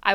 I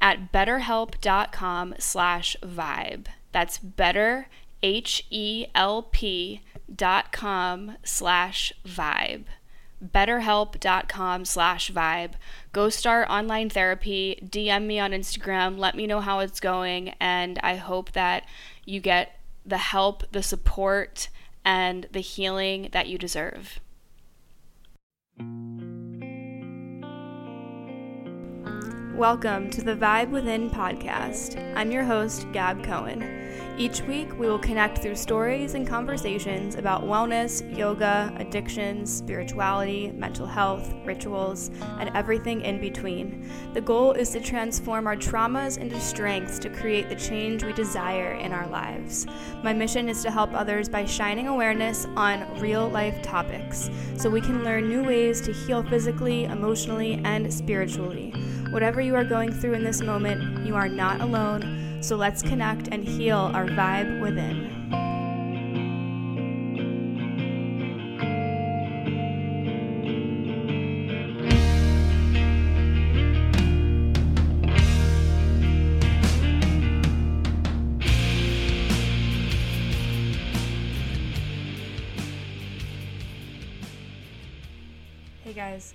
at betterhelp.com/vibe. That's betterhelp.com/vibe. betterhelp.com/vibe. Go start online therapy, DM me on Instagram, let me know how it's going, and I hope that you get the help, the support, and the healing that you deserve. Welcome to the Vibe Within podcast. I'm your host, Gab Cohen. Each week, we will connect through stories and conversations about wellness, yoga, addictions, spirituality, mental health, rituals, and everything in between. The goal is to transform our traumas into strengths to create the change we desire in our lives. My mission is to help others by shining awareness on real-life topics so we can learn new ways to heal physically, emotionally, and spiritually. Whatever you are going through in this moment, you are not alone, so let's connect and heal our vibe within. Hey guys.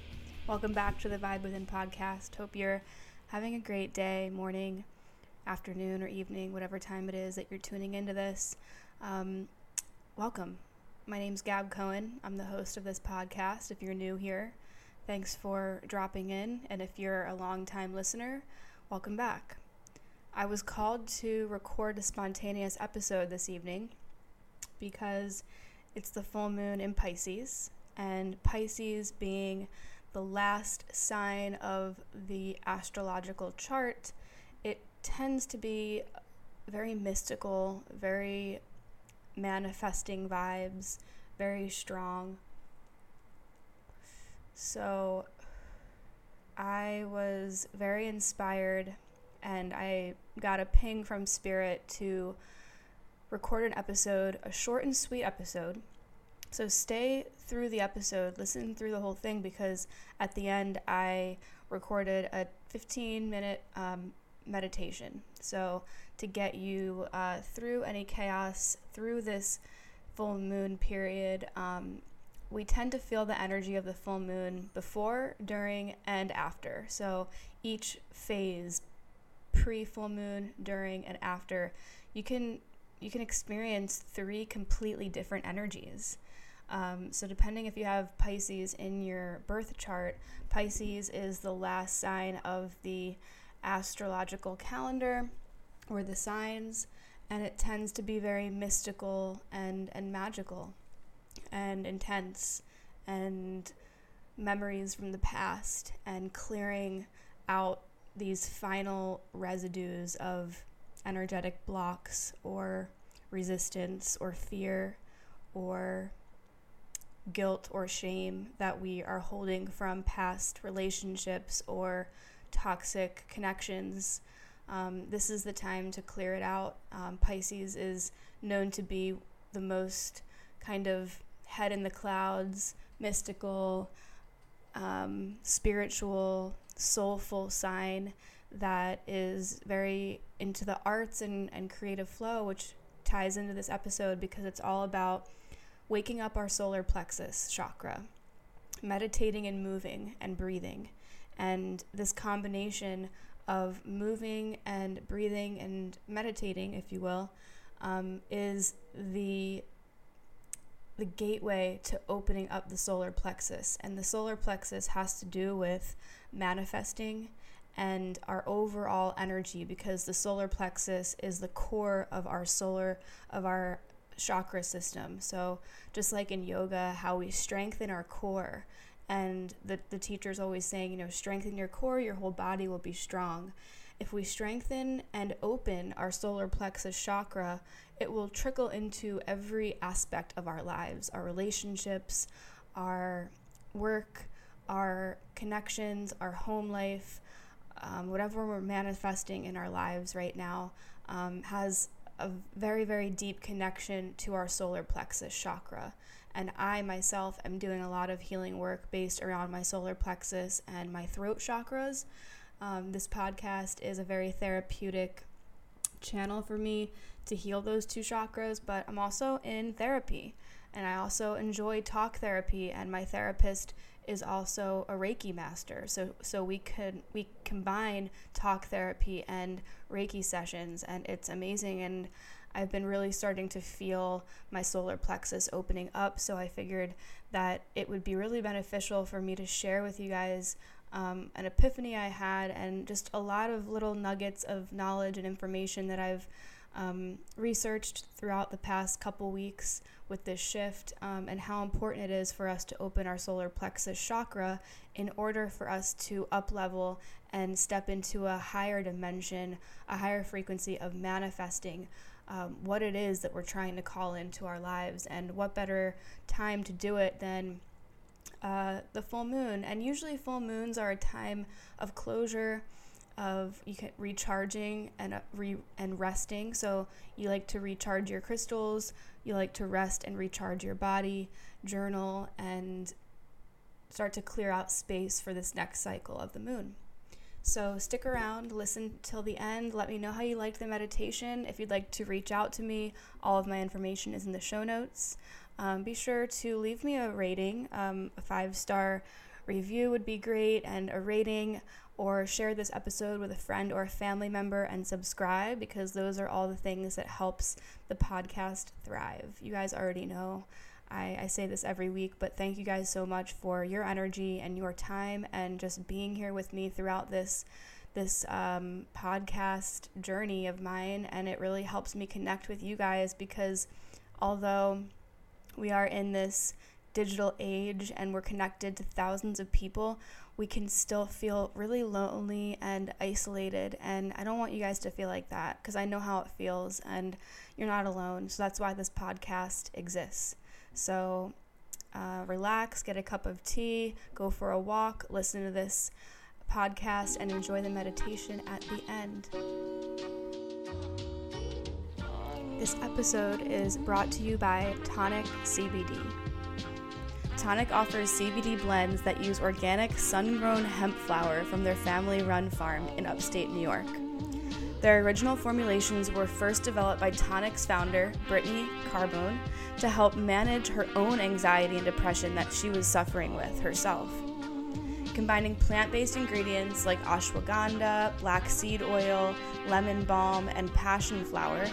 Welcome back to the Vibe Within podcast. Hope you're having a great day, morning, afternoon, or evening, whatever time it is that you're tuning into this. Welcome. My name's Gab Cohen. I'm the host of this podcast. If you're new here, thanks for dropping in. And if you're a long-time listener, welcome back. I was called to record a spontaneous episode this evening because it's the full moon in Pisces, and Pisces being the last sign of the astrological chart, it tends to be very mystical, very manifesting vibes, very strong. So I was very inspired, and I got a ping from Spirit to record an episode, a short and sweet episode. So stay through the episode, listen through the whole thing, because at the end I recorded a 15-minute meditation. So to get you through any chaos, through this full moon period, we tend to feel the energy of the full moon before, during, and after. So each phase, pre-full moon, during, and after, you can experience three completely different energies. So depending if you have Pisces in your birth chart, Pisces is the last sign of the astrological calendar or the signs, and it tends to be very mystical and magical and intense and memories from the past and clearing out these final residues of energetic blocks or resistance or fear or guilt or shame that we are holding from past relationships or toxic connections. This is the time to clear it out. Pisces is known to be the most kind of head in the clouds, mystical, spiritual, soulful sign that is very into the arts and creative flow, which ties into this episode because it's all about waking up our solar plexus chakra, meditating and moving and breathing. And this combination of moving and breathing and meditating, if you will, is the gateway to opening up the solar plexus. And the solar plexus has to do with manifesting and our overall energy, because the solar plexus is the core of our solar, of our chakra system. So just like in yoga, how we strengthen our core, and the teacher's always saying, you know, strengthen your core, your whole body will be strong. If we strengthen and open our solar plexus chakra, it will trickle into every aspect of our lives, our relationships, our work, our connections, our home life, whatever we're manifesting in our lives right now has a very, very deep connection to our solar plexus chakra. And I myself am doing a lot of healing work based around my solar plexus and my throat chakras. This podcast is a very therapeutic channel for me to heal those two chakras, but I'm also in therapy, and I also enjoy talk therapy, and my therapist is also a Reiki master, so we combine talk therapy and Reiki sessions, and it's amazing. And I've been really starting to feel my solar plexus opening up, so I figured that it would be really beneficial for me to share with you guys an epiphany I had, and just a lot of little nuggets of knowledge and information that I've researched throughout the past couple weeks with this shift, and how important it is for us to open our solar plexus chakra in order for us to up-level and step into a higher dimension, a higher frequency of manifesting what it is that we're trying to call into our lives. And what better time to do it than the full moon. And usually full moons are a time of closure, of recharging and resting. So you like to recharge your crystals, you like to rest and recharge your body, journal, and start to clear out space for this next cycle of the moon. So stick around, listen till the end, let me know how you liked the meditation. If you'd like to reach out to me, all of my information is in the show notes. Be sure to leave me a rating. A 5-star review would be great, and a rating, or share this episode with a friend or a family member, and subscribe, because those are all the things that helps the podcast thrive. You guys already know I say this every week, but thank you guys so much for your energy and your time, and just being here with me throughout this podcast journey of mine. And it really helps me connect with you guys, because although we are in this digital age and we're connected to thousands of people, we can still feel really lonely and isolated, and I don't want you guys to feel like that, because I know how it feels, and you're not alone. So that's why this podcast exists. So relax, get a cup of tea, go for a walk, listen to this podcast, and enjoy the meditation at the end. This episode is brought to you by Tonic CBD. Tonic offers CBD blends that use organic sun-grown hemp flower from their family-run farm in upstate New York. Their original formulations were first developed by Tonic's founder, Brittany Carbone, to help manage her own anxiety and depression that she was suffering with herself. Combining plant-based ingredients like ashwagandha, black seed oil, lemon balm, and passion flower,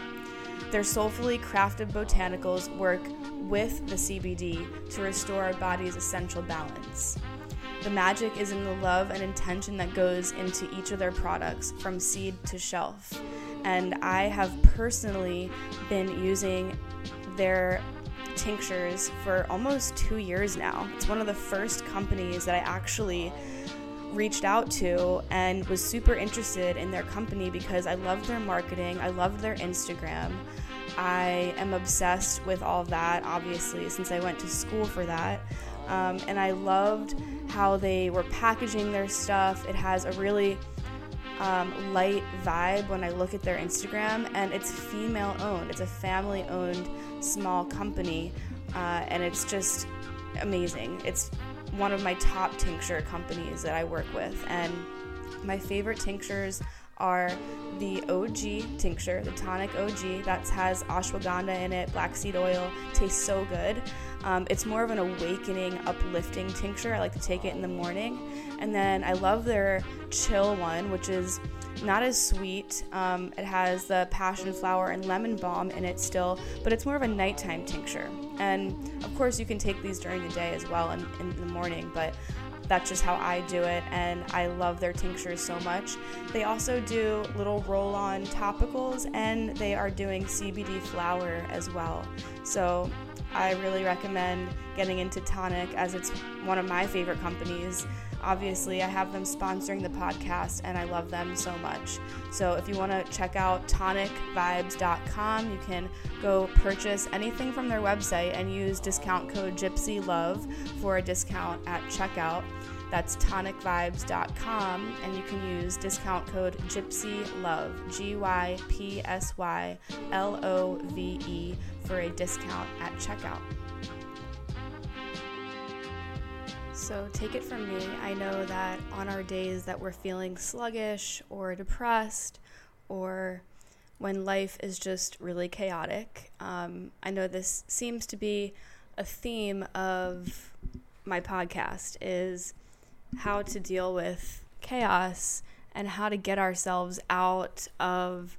their soulfully crafted botanicals work with the CBD to restore our body's essential balance. The magic is in the love and intention that goes into each of their products, from seed to shelf. And I have personally been using their tinctures for almost 2 years now. It's one of the first companies that I actually reached out to, and was super interested in their company because I loved their marketing, I loved their Instagram. I am obsessed with all of that, obviously, since I went to school for that. And I loved how they were packaging their stuff. It has a really light vibe when I look at their Instagram, and it's female owned. It's a family owned small company, and it's just amazing. It's one of my top tincture companies that I work with, and my favorite tinctures are the OG tincture, the Tonic OG, that has ashwagandha in it, black seed oil, tastes so good. It's more of an awakening, uplifting tincture. I like to take it in the morning. And then I love their chill one, which is not as sweet. It has the passion flower and lemon balm in it still, but it's more of a nighttime tincture. And of course you can take these during the day as well, and in the morning, but that's just how I do it, and I love their tinctures so much. They also do little roll-on topicals, and they are doing CBD flower as well. So I really recommend getting into Tonic, as it's one of my favorite companies. Obviously, I have them sponsoring the podcast, and I love them so much. So if you want to check out tonicvibes.com, you can go purchase anything from their website and use discount code GYPSYLOVE for a discount at checkout. That's tonicvibes.com, and you can use discount code GYPSYLOVE, GYPSYLOVE, for a discount at checkout. So take it from me, I know that on our days that we're feeling sluggish or depressed, or when life is just really chaotic, I know this seems to be a theme of my podcast, is how to deal with chaos and how to get ourselves out of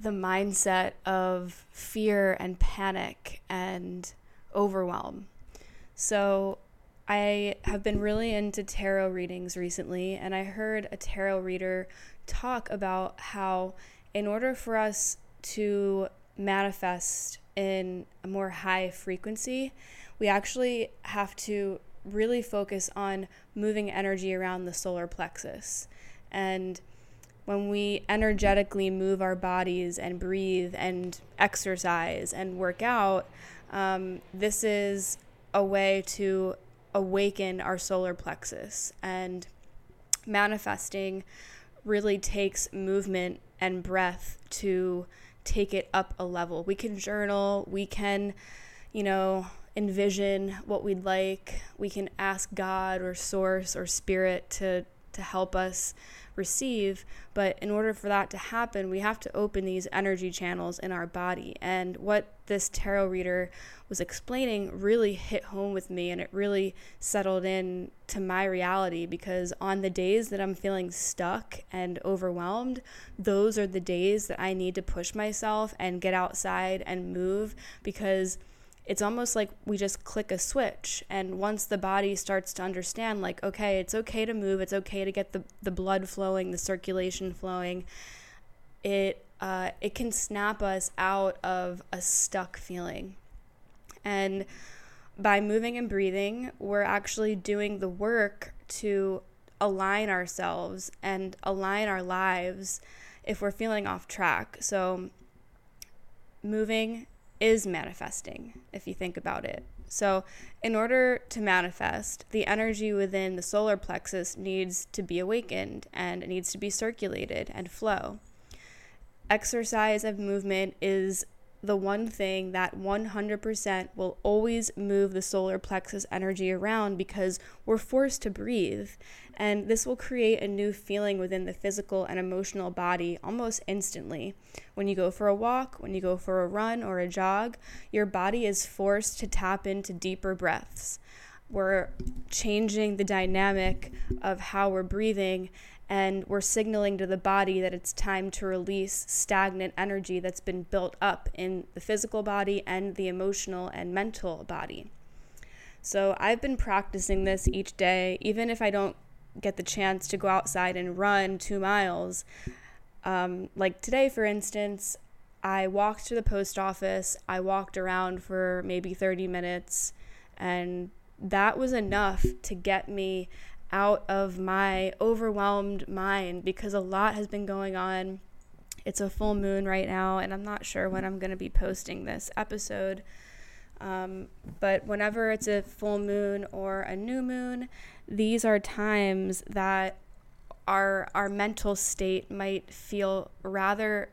the mindset of fear and panic and overwhelm. So I have been really into tarot readings recently, and I heard a tarot reader talk about how in order for us to manifest in a more high frequency, we actually have to really focus on moving energy around the solar plexus. And when we energetically move our bodies and breathe and exercise and work out, this is a way to awaken our solar plexus, and manifesting really takes movement and breath to take it up a level. We can journal, we can, envision what we'd like, we can ask God or source or spirit to help us receive, but in order for that to happen, we have to open these energy channels in our body. And what this tarot reader was explaining really hit home with me, and it really settled in to my reality, because on the days that I'm feeling stuck and overwhelmed, those are the days that I need to push myself and get outside and move, because it's almost like we just click a switch. And once the body starts to understand, like, okay, it's okay to move, it's okay to get the blood flowing, the circulation flowing, it can snap us out of a stuck feeling. And by moving and breathing, we're actually doing the work to align ourselves and align our lives if we're feeling off track. So moving is manifesting, if you think about it. So in order to manifest, the energy within the solar plexus needs to be awakened, and it needs to be circulated and flow. Exercise and movement is the one thing that 100% will always move the solar plexus energy around, because we're forced to breathe, and this will create a new feeling within the physical and emotional body almost instantly. When you go for a walk, when you go for a run or a jog, your body is forced to tap into deeper breaths. We're changing the dynamic of how we're breathing, and we're signaling to the body that it's time to release stagnant energy that's been built up in the physical body and the emotional and mental body. So I've been practicing this each day, even if I don't get the chance to go outside and run 2 miles. Like today, for instance, I walked to the post office. I walked around for maybe 30 minutes, and that was enough to get me out of my overwhelmed mind, because a lot has been going on. It's a full moon right now, and I'm not sure when I'm going to be posting this episode, but whenever it's a full moon or a new moon, these are times that our mental state might feel rather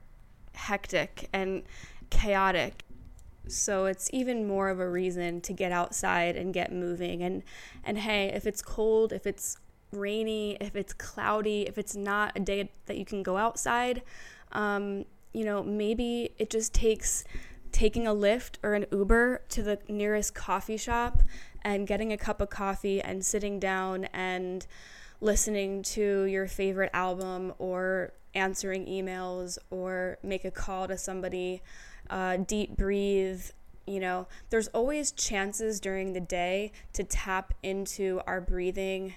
hectic and chaotic. So it's even more of a reason to get outside and get moving. And hey, if it's cold, if it's rainy, if it's cloudy, if it's not a day that you can go outside, maybe it just takes taking a Lyft or an Uber to the nearest coffee shop and getting a cup of coffee and sitting down and listening to your favorite album or answering emails or make a call to somebody. Deep breathe. There's always chances during the day to tap into our breathing,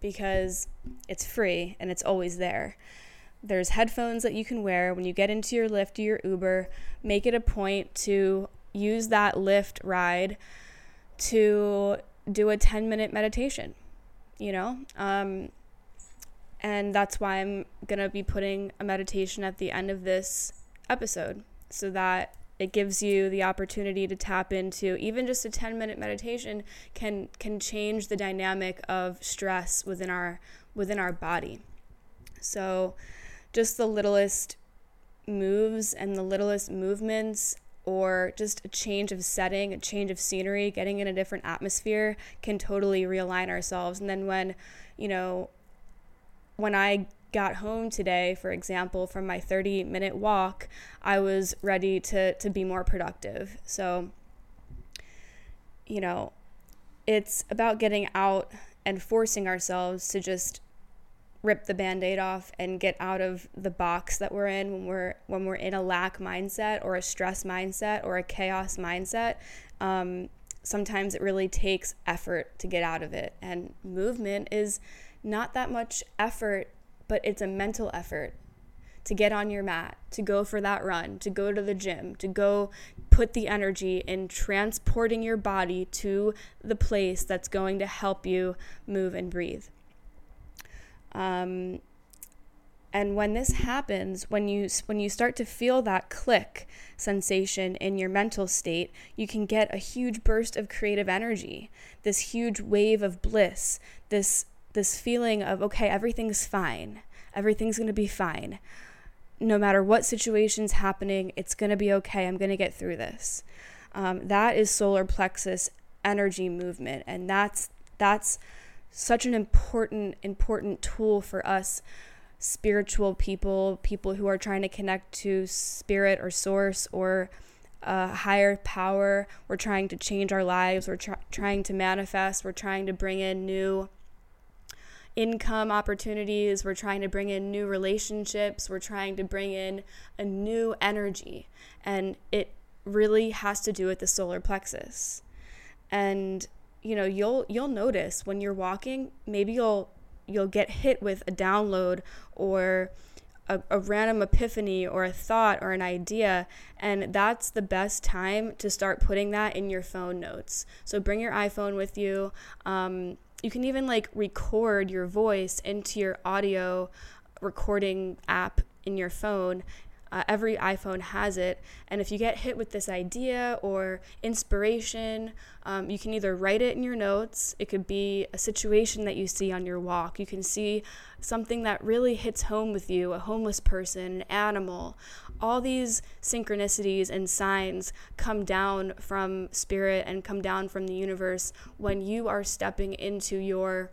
because it's free and it's always there. There's headphones that you can wear when you get into your Lyft or your Uber. Make it a point to use that Lyft ride to do a 10-minute meditation, and that's why I'm going to be putting a meditation at the end of this episode, so that It gives you the opportunity to tap into, even just a 10-minute meditation can change the dynamic of stress within our body. So just the littlest moves and the littlest movements, or just a change of setting, a change of scenery, getting in a different atmosphere can totally realign ourselves. And then when I got home today, for example, from my 30-minute walk, I was ready to be more productive. So, it's about getting out and forcing ourselves to just rip the Band-Aid off and get out of the box that we're in when we're in a lack mindset or a stress mindset or a chaos mindset. Sometimes it really takes effort to get out of it. And movement is not that much effort, but it's a mental effort to get on your mat, to go for that run, to go to the gym, to go put the energy in transporting your body to the place that's going to help you move and breathe. And when this happens, when you start to feel that click sensation in your mental state, you can get a huge burst of creative energy, this huge wave of bliss, this feeling of, okay, everything's fine. Everything's going to be fine. No matter what situation's happening, it's going to be okay. I'm going to get through this. That is solar plexus energy movement, and that's such an important tool for us spiritual people who are trying to connect to spirit or source or a higher power. We're trying to change our lives, we're trying to manifest, we're trying to bring in new income opportunities, we're trying to bring in new relationships, we're trying to bring in a new energy, and it really has to do with the solar plexus. And you'll notice when you're walking, maybe you'll get hit with a download or a random epiphany or a thought or an idea, and that's the best time to start putting that in your phone notes. So bring your iPhone with you. You can even record your voice into your audio recording app in your phone. Every iPhone has it, and if you get hit with this idea or inspiration, you can either write it in your notes. It could be a situation that you see on your walk. You can see something that really hits home with you, a homeless person, an animal. All these synchronicities and signs come down from spirit and come down from the universe when you are stepping into your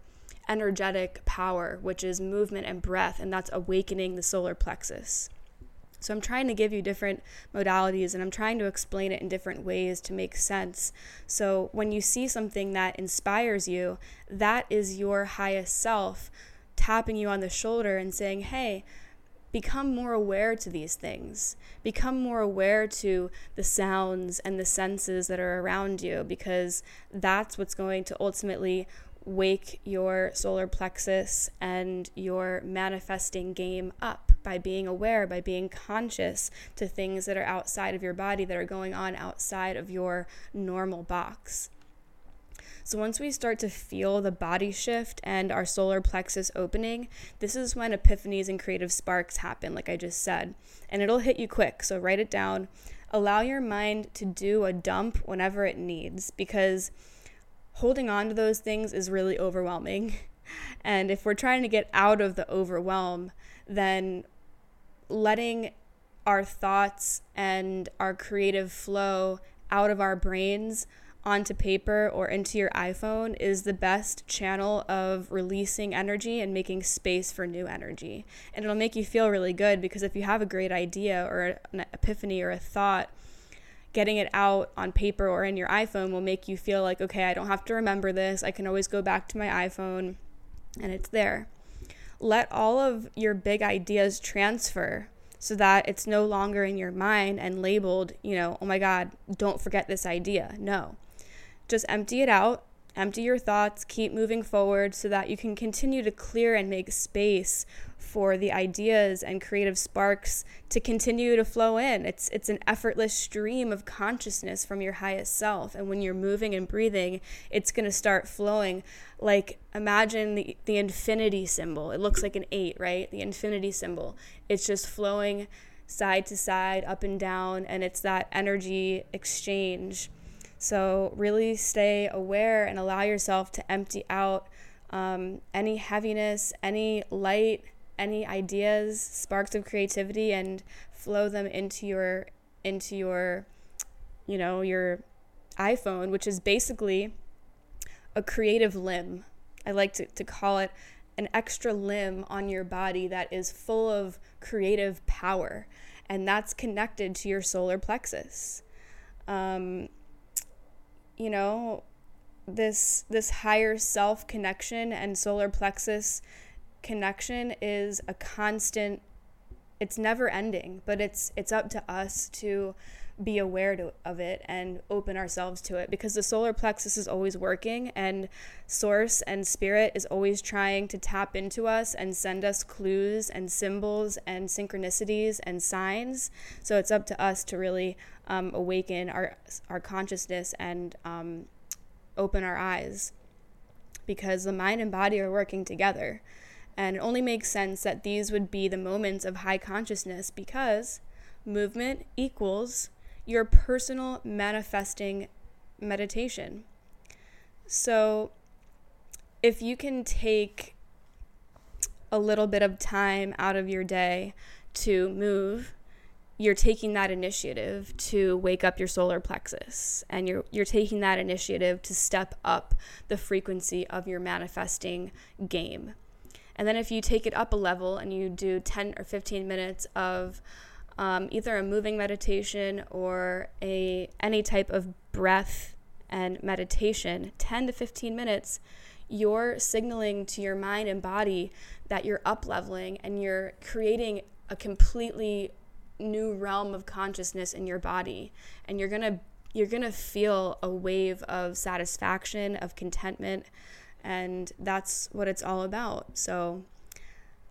energetic power, which is movement and breath, and that's awakening the solar plexus. So I'm trying to give you different modalities, and I'm trying to explain it in different ways to make sense. So when you see something that inspires you, that is your highest self tapping you on the shoulder and saying, hey, become more aware to these things. Become more aware to the sounds and the senses that are around you, because that's what's going to ultimately wake your solar plexus and your manifesting game up, by being aware, by being conscious to things that are outside of your body, that are going on outside of your normal box. So once we start to feel the body shift and our solar plexus opening, this is when epiphanies and creative sparks happen, like I just said, and it'll hit you quick. So write it down. Allow your mind to do a dump whenever it needs, because holding on to those things is really overwhelming. And if we're trying to get out of the overwhelm, then letting our thoughts and our creative flow out of our brains onto paper or into your iPhone is the best channel of releasing energy and making space for new energy. And it'll make you feel really good, because if you have a great idea or an epiphany or a thought, getting it out on paper or in your iPhone will make you feel like, okay, I don't have to remember this. I can always go back to my iPhone, and it's there. Let all of your big ideas transfer, so that it's no longer in your mind and labeled, oh my God, don't forget this idea. No, just empty it out. Empty your thoughts, keep moving forward, so that you can continue to clear and make space for the ideas and creative sparks to continue to flow in. It's an effortless stream of consciousness from your highest self, and when you're moving and breathing, it's going to start flowing. Imagine the infinity symbol. It looks like an 8, right? The infinity symbol. It's just flowing side to side, up and down, and it's that energy exchange. So really stay aware and allow yourself to empty out any heaviness, any light, any ideas, sparks of creativity, and flow them into your you know, your iPhone, which is basically a creative limb. I like to call it an extra limb on your body that is full of creative power, and that's connected to your solar plexus. You know, this higher self connection and solar plexus connection is a constant. It's never ending, but it's up to us to be aware of it and open ourselves to it, because the solar plexus is always working, and source and spirit is always trying to tap into us and send us clues and symbols and synchronicities and signs. So it's up to us to really awaken our consciousness and open our eyes, because the mind and body are working together. And it only makes sense that these would be the moments of high consciousness, because movement equals your personal manifesting meditation. So if you can take a little bit of time out of your day to move, you're taking that initiative to wake up your solar plexus, and you're taking that initiative to step up the frequency of your manifesting game. And then if you take it up a level and you do 10 or 15 minutes of either a moving meditation or any type of breath and meditation, 10 to 15 minutes, you're signaling to your mind and body that you're up-leveling, and you're creating a completely new realm of consciousness in your body. And you're gonna feel a wave of satisfaction, of contentment, and that's what it's all about. So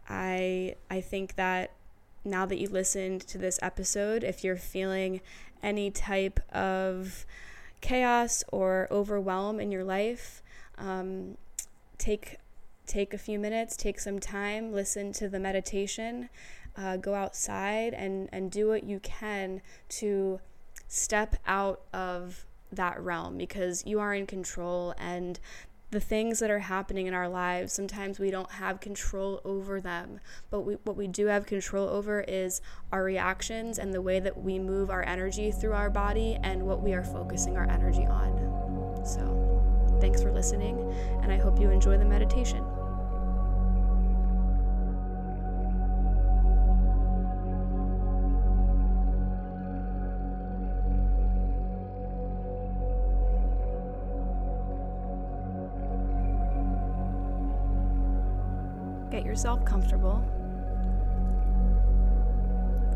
I think that now that you listened to this episode, if you're feeling any type of chaos or overwhelm in your life, take a few minutes, take some time, listen to the meditation, go outside and do what you can to step out of that realm, because you are in control, and the things that are happening in our lives, sometimes we don't have control over them, but what we do have control over is our reactions and the way that we move our energy through our body and what we are focusing our energy on. So, thanks for listening, and I hope you enjoy the meditation. Get yourself comfortable.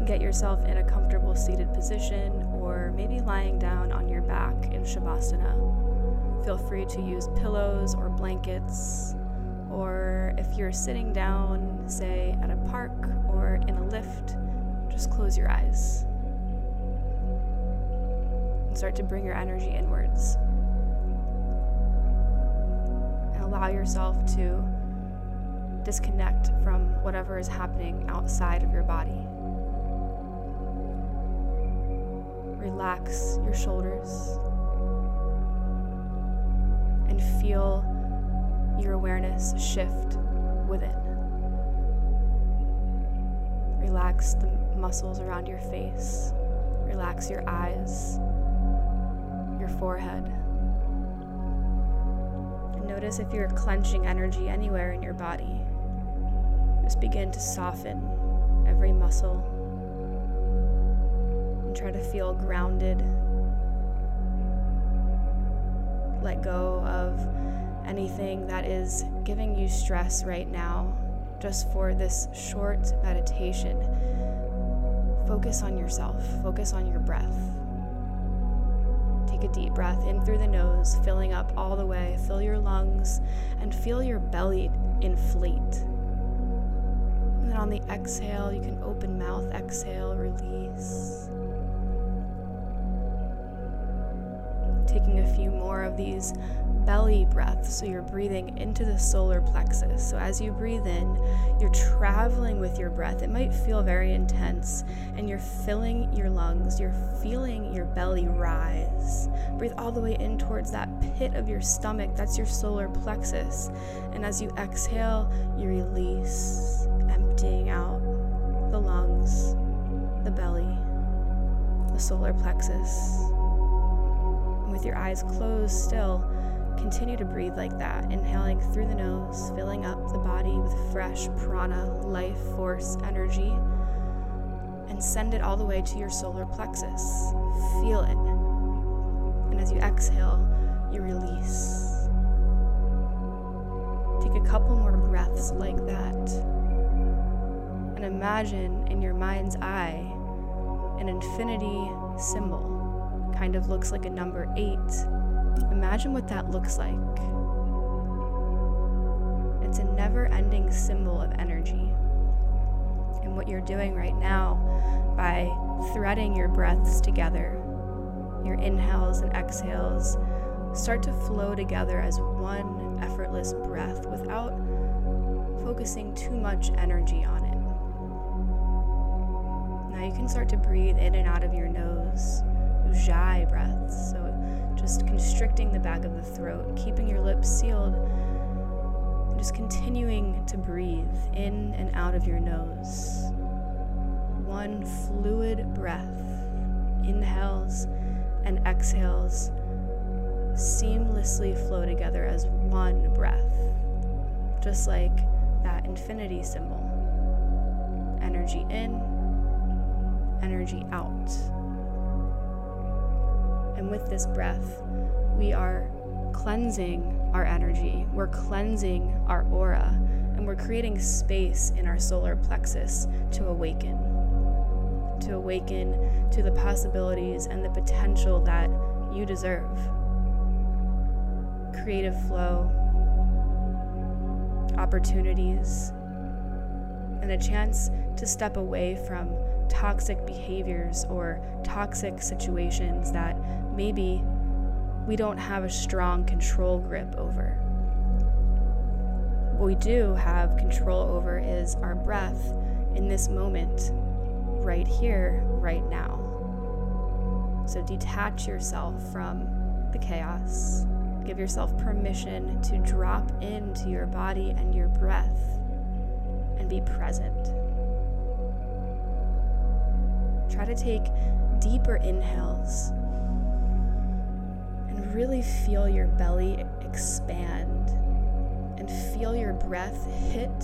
Get yourself in a comfortable seated position, or maybe lying down on your back in Shavasana. Feel free to use pillows or blankets, or if you're sitting down, say at a park or in a lift, just close your eyes and start to bring your energy inwards, and allow yourself to disconnect from whatever is happening outside of your body. Relax your shoulders and feel your awareness shift within. Relax the muscles around your face. Relax your eyes, your forehead. And notice if you're clenching energy anywhere in your body. Just begin to soften every muscle and try to feel grounded. Let go of anything that is giving you stress right now. Just for this short meditation, focus on yourself, focus on your breath. Take a deep breath in through the nose, filling up all the way. Fill your lungs and feel your belly inflate. And then on the exhale, you can open mouth, exhale, release. Taking a few more of these belly breath, so you're breathing into the solar plexus. So as you breathe in, you're traveling with your breath. It might feel very intense, and you're filling your lungs, you're feeling your belly rise. Breathe all the way in towards that pit of your stomach. That's your solar plexus. And as you exhale, you release, emptying out the lungs, the belly, the solar plexus. And with your eyes closed still, continue to breathe like that, inhaling through the nose, filling up the body with fresh prana, life force, energy, and send it all the way to your solar plexus. Feel it. And as you exhale, you release. Take a couple more breaths like that. And imagine in your mind's eye an infinity symbol, kind of looks like a number 8. Imagine what that looks like. It's a never-ending symbol of energy. And what you're doing right now by threading your breaths together, your inhales and exhales start to flow together as one effortless breath without focusing too much energy on it. Now you can start to breathe in and out of your nose, ujjayi breaths, so just constricting the back of the throat, keeping your lips sealed, and just continuing to breathe in and out of your nose. One fluid breath, inhales and exhales seamlessly flow together as one breath, just like that infinity symbol. Energy in, energy out. And with this breath, we are cleansing our energy, we're cleansing our aura, and we're creating space in our solar plexus to awaken to the possibilities and the potential that you deserve. Creative flow, opportunities, and a chance to step away from toxic behaviors or toxic situations that maybe we don't have a strong control grip over. What we do have control over is our breath in this moment, right here, right now. So detach yourself from the chaos. Give yourself permission to drop into your body and your breath and be present. Try to take deeper inhales and really feel your belly expand and feel your breath hit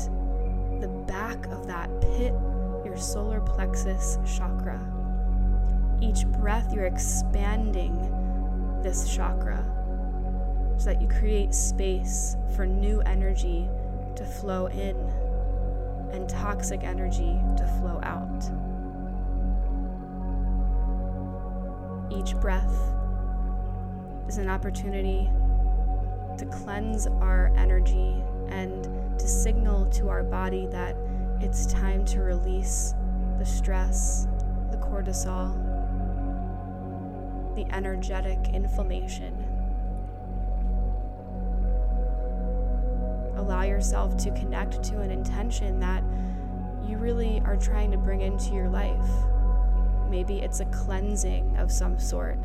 the back of that pit, your solar plexus chakra. Each breath, you're expanding this chakra so that you create space for new energy to flow in and toxic energy to flow out. Each breath is an opportunity to cleanse our energy and to signal to our body that it's time to release the stress, the cortisol, the energetic inflammation. Allow yourself to connect to an intention that you really are trying to bring into your life. Maybe it's a cleansing of some sort.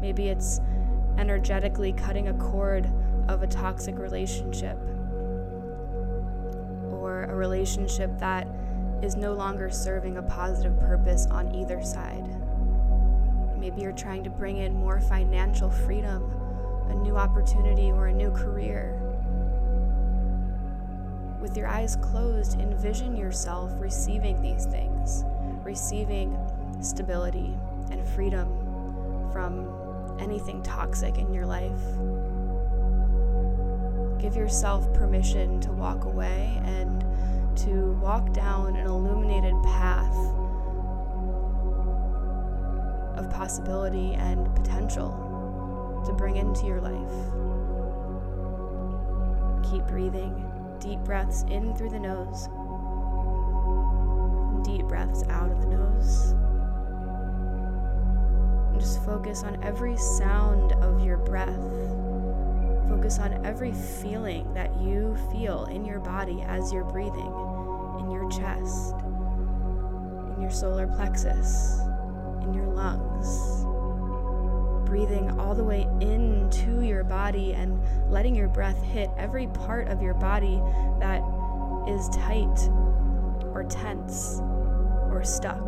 Maybe it's energetically cutting a cord of a toxic relationship or a relationship that is no longer serving a positive purpose on either side. Maybe you're trying to bring in more financial freedom, a new opportunity, or a new career. With your eyes closed, envision yourself receiving these things, receiving stability and freedom from anything toxic in your life. Give yourself permission to walk away and to walk down an illuminated path of possibility and potential to bring into your life. Keep breathing. Deep breaths in through the nose, deep breaths out of the nose. Just focus on every sound of your breath. focus on every feeling that you feel in your body as you're breathing, in your chest, in your solar plexus, in your lungs. Breathing all the way into your body and letting your breath hit every part of your body that is tight or tense or stuck.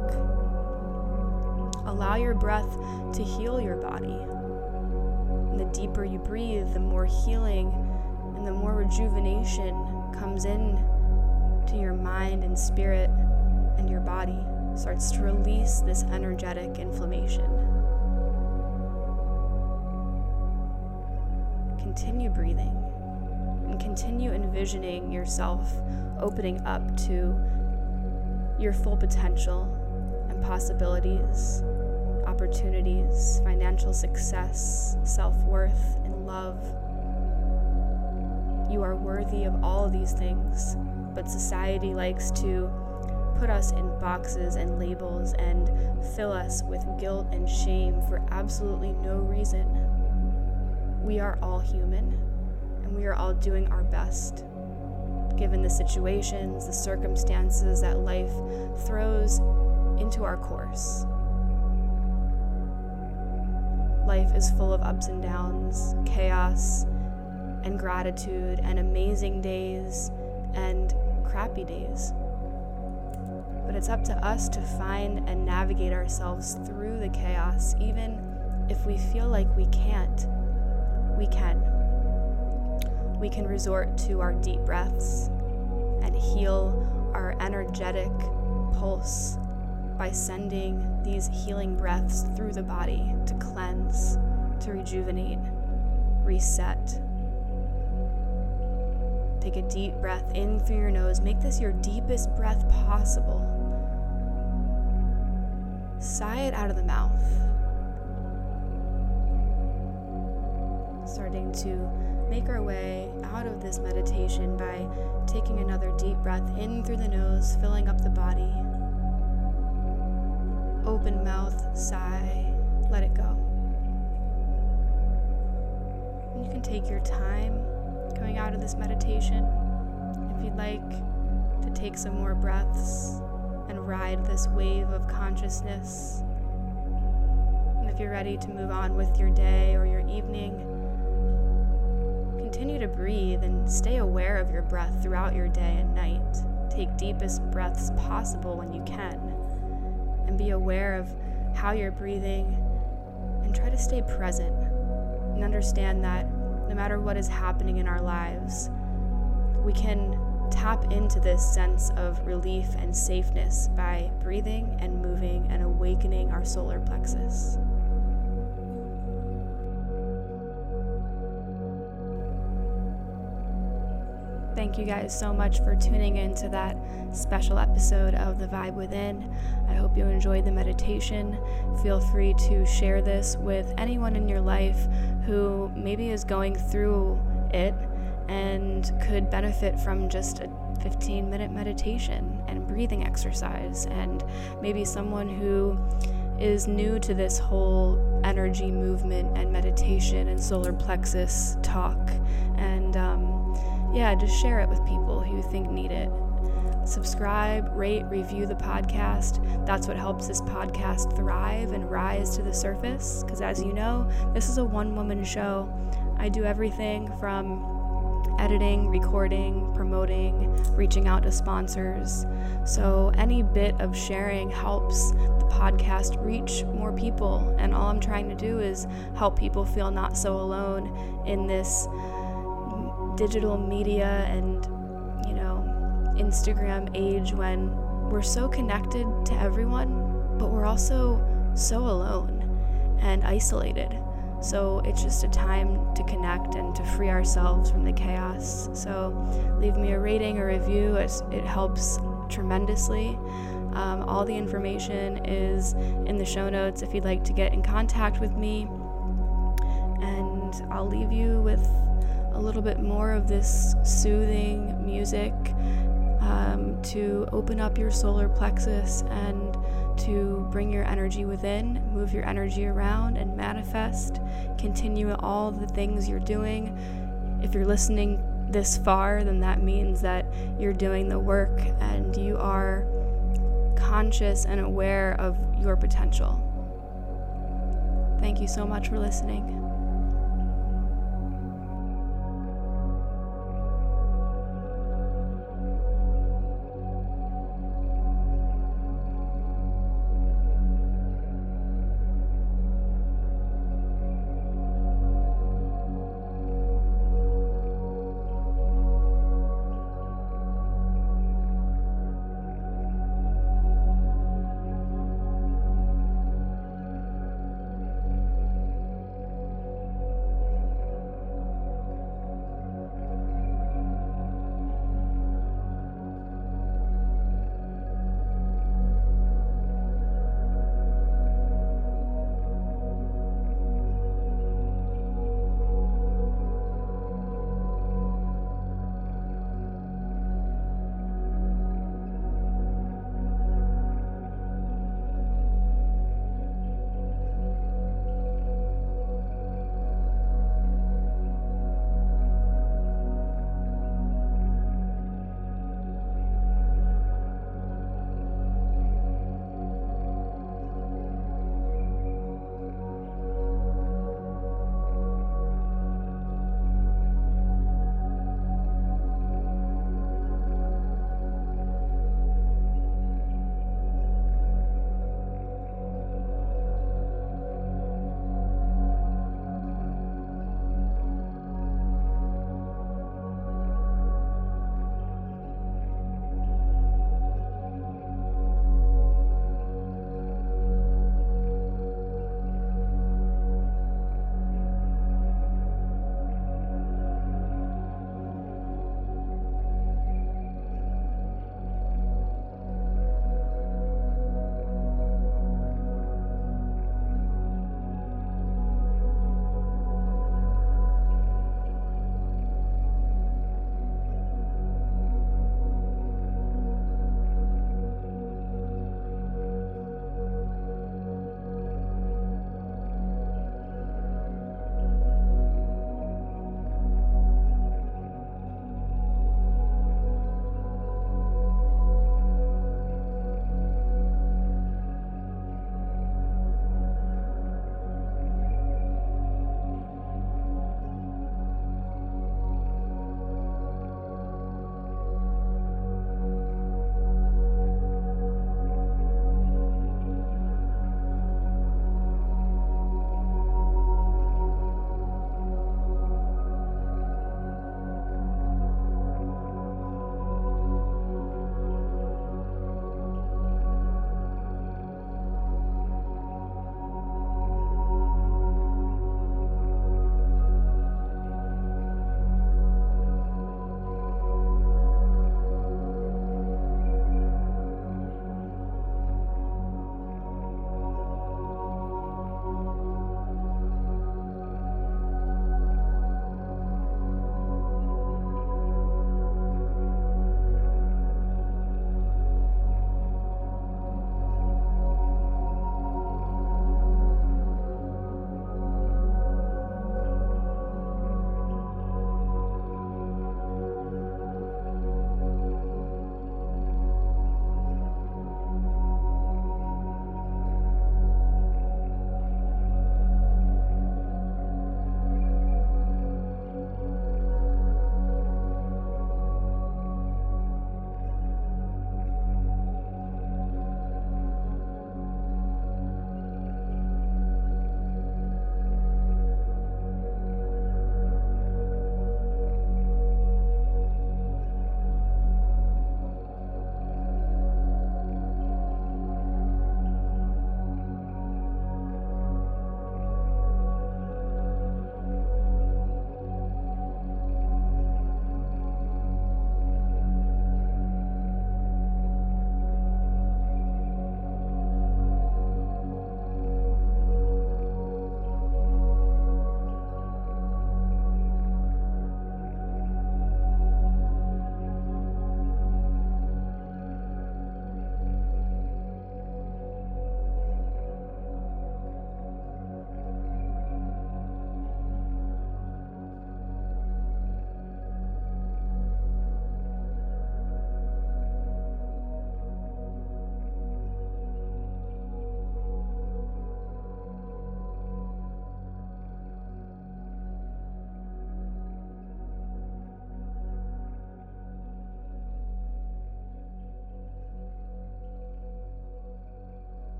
Allow your breath to heal your body. And the deeper you breathe, the more healing and the more rejuvenation comes in to your mind and spirit, and your body starts to release this energetic inflammation. Continue breathing and continue envisioning yourself opening up to your full potential and possibilities, opportunities, financial success, self-worth, and love. You are worthy of all of these things, but society likes to put us in boxes and labels and fill us with guilt and shame for absolutely no reason. We are all human, and we are all doing our best, given the situations, the circumstances that life throws into our course. Life is full of ups and downs, chaos, and gratitude, and amazing days, and crappy days. But it's up to us to find and navigate ourselves through the chaos, even if we feel like we can't. We can. We can resort to our deep breaths and heal our energetic pulse by sending these healing breaths through the body to cleanse, to rejuvenate, reset. Take a deep breath in through your nose. Make this your deepest breath possible. Sigh it out of the mouth. Starting to make our way out of this meditation by taking another deep breath in through the nose, filling up the body. Open mouth, sigh, let it go. And you can take your time going out of this meditation. If you'd like to take some more breaths and ride this wave of consciousness. And if you're ready to move on with your day or your evening, continue to breathe and stay aware of your breath throughout your day and night. Take deepest breaths possible when you can, and be aware of how you're breathing, and try to stay present and understand that no matter what is happening in our lives, we can tap into this sense of relief and safeness by breathing and moving and awakening our solar plexus. Thank you guys so much for tuning in to that special episode of The Vibe Within. I hope you enjoyed the meditation. Feel free to share this with anyone in your life who maybe is going through it and could benefit from just a 15-minute meditation and breathing exercise, and maybe someone who is new to this whole energy movement and meditation and solar plexus talk, and just share it with people who you think need it. Subscribe, rate, review the podcast. That's what helps this podcast thrive and rise to the surface, because as you know, this is a one-woman show. I do everything from editing, recording, promoting, reaching out to sponsors. So any bit of sharing helps the podcast reach more people, and all I'm trying to do is help people feel not so alone in this digital media and, Instagram age when we're so connected to everyone, but we're also so alone and isolated. So it's just a time to connect and to free ourselves from the chaos. So leave me a rating or review. It helps tremendously. All the information is in the show notes if you'd like to get in contact with me. And I'll leave you with a little bit more of this soothing music to open up your solar plexus and to bring your energy within, move your energy around and manifest, continue all the things you're doing If you're listening this far, then that means that you're doing the work and you are conscious and aware of your potential. Thank you so much for listening.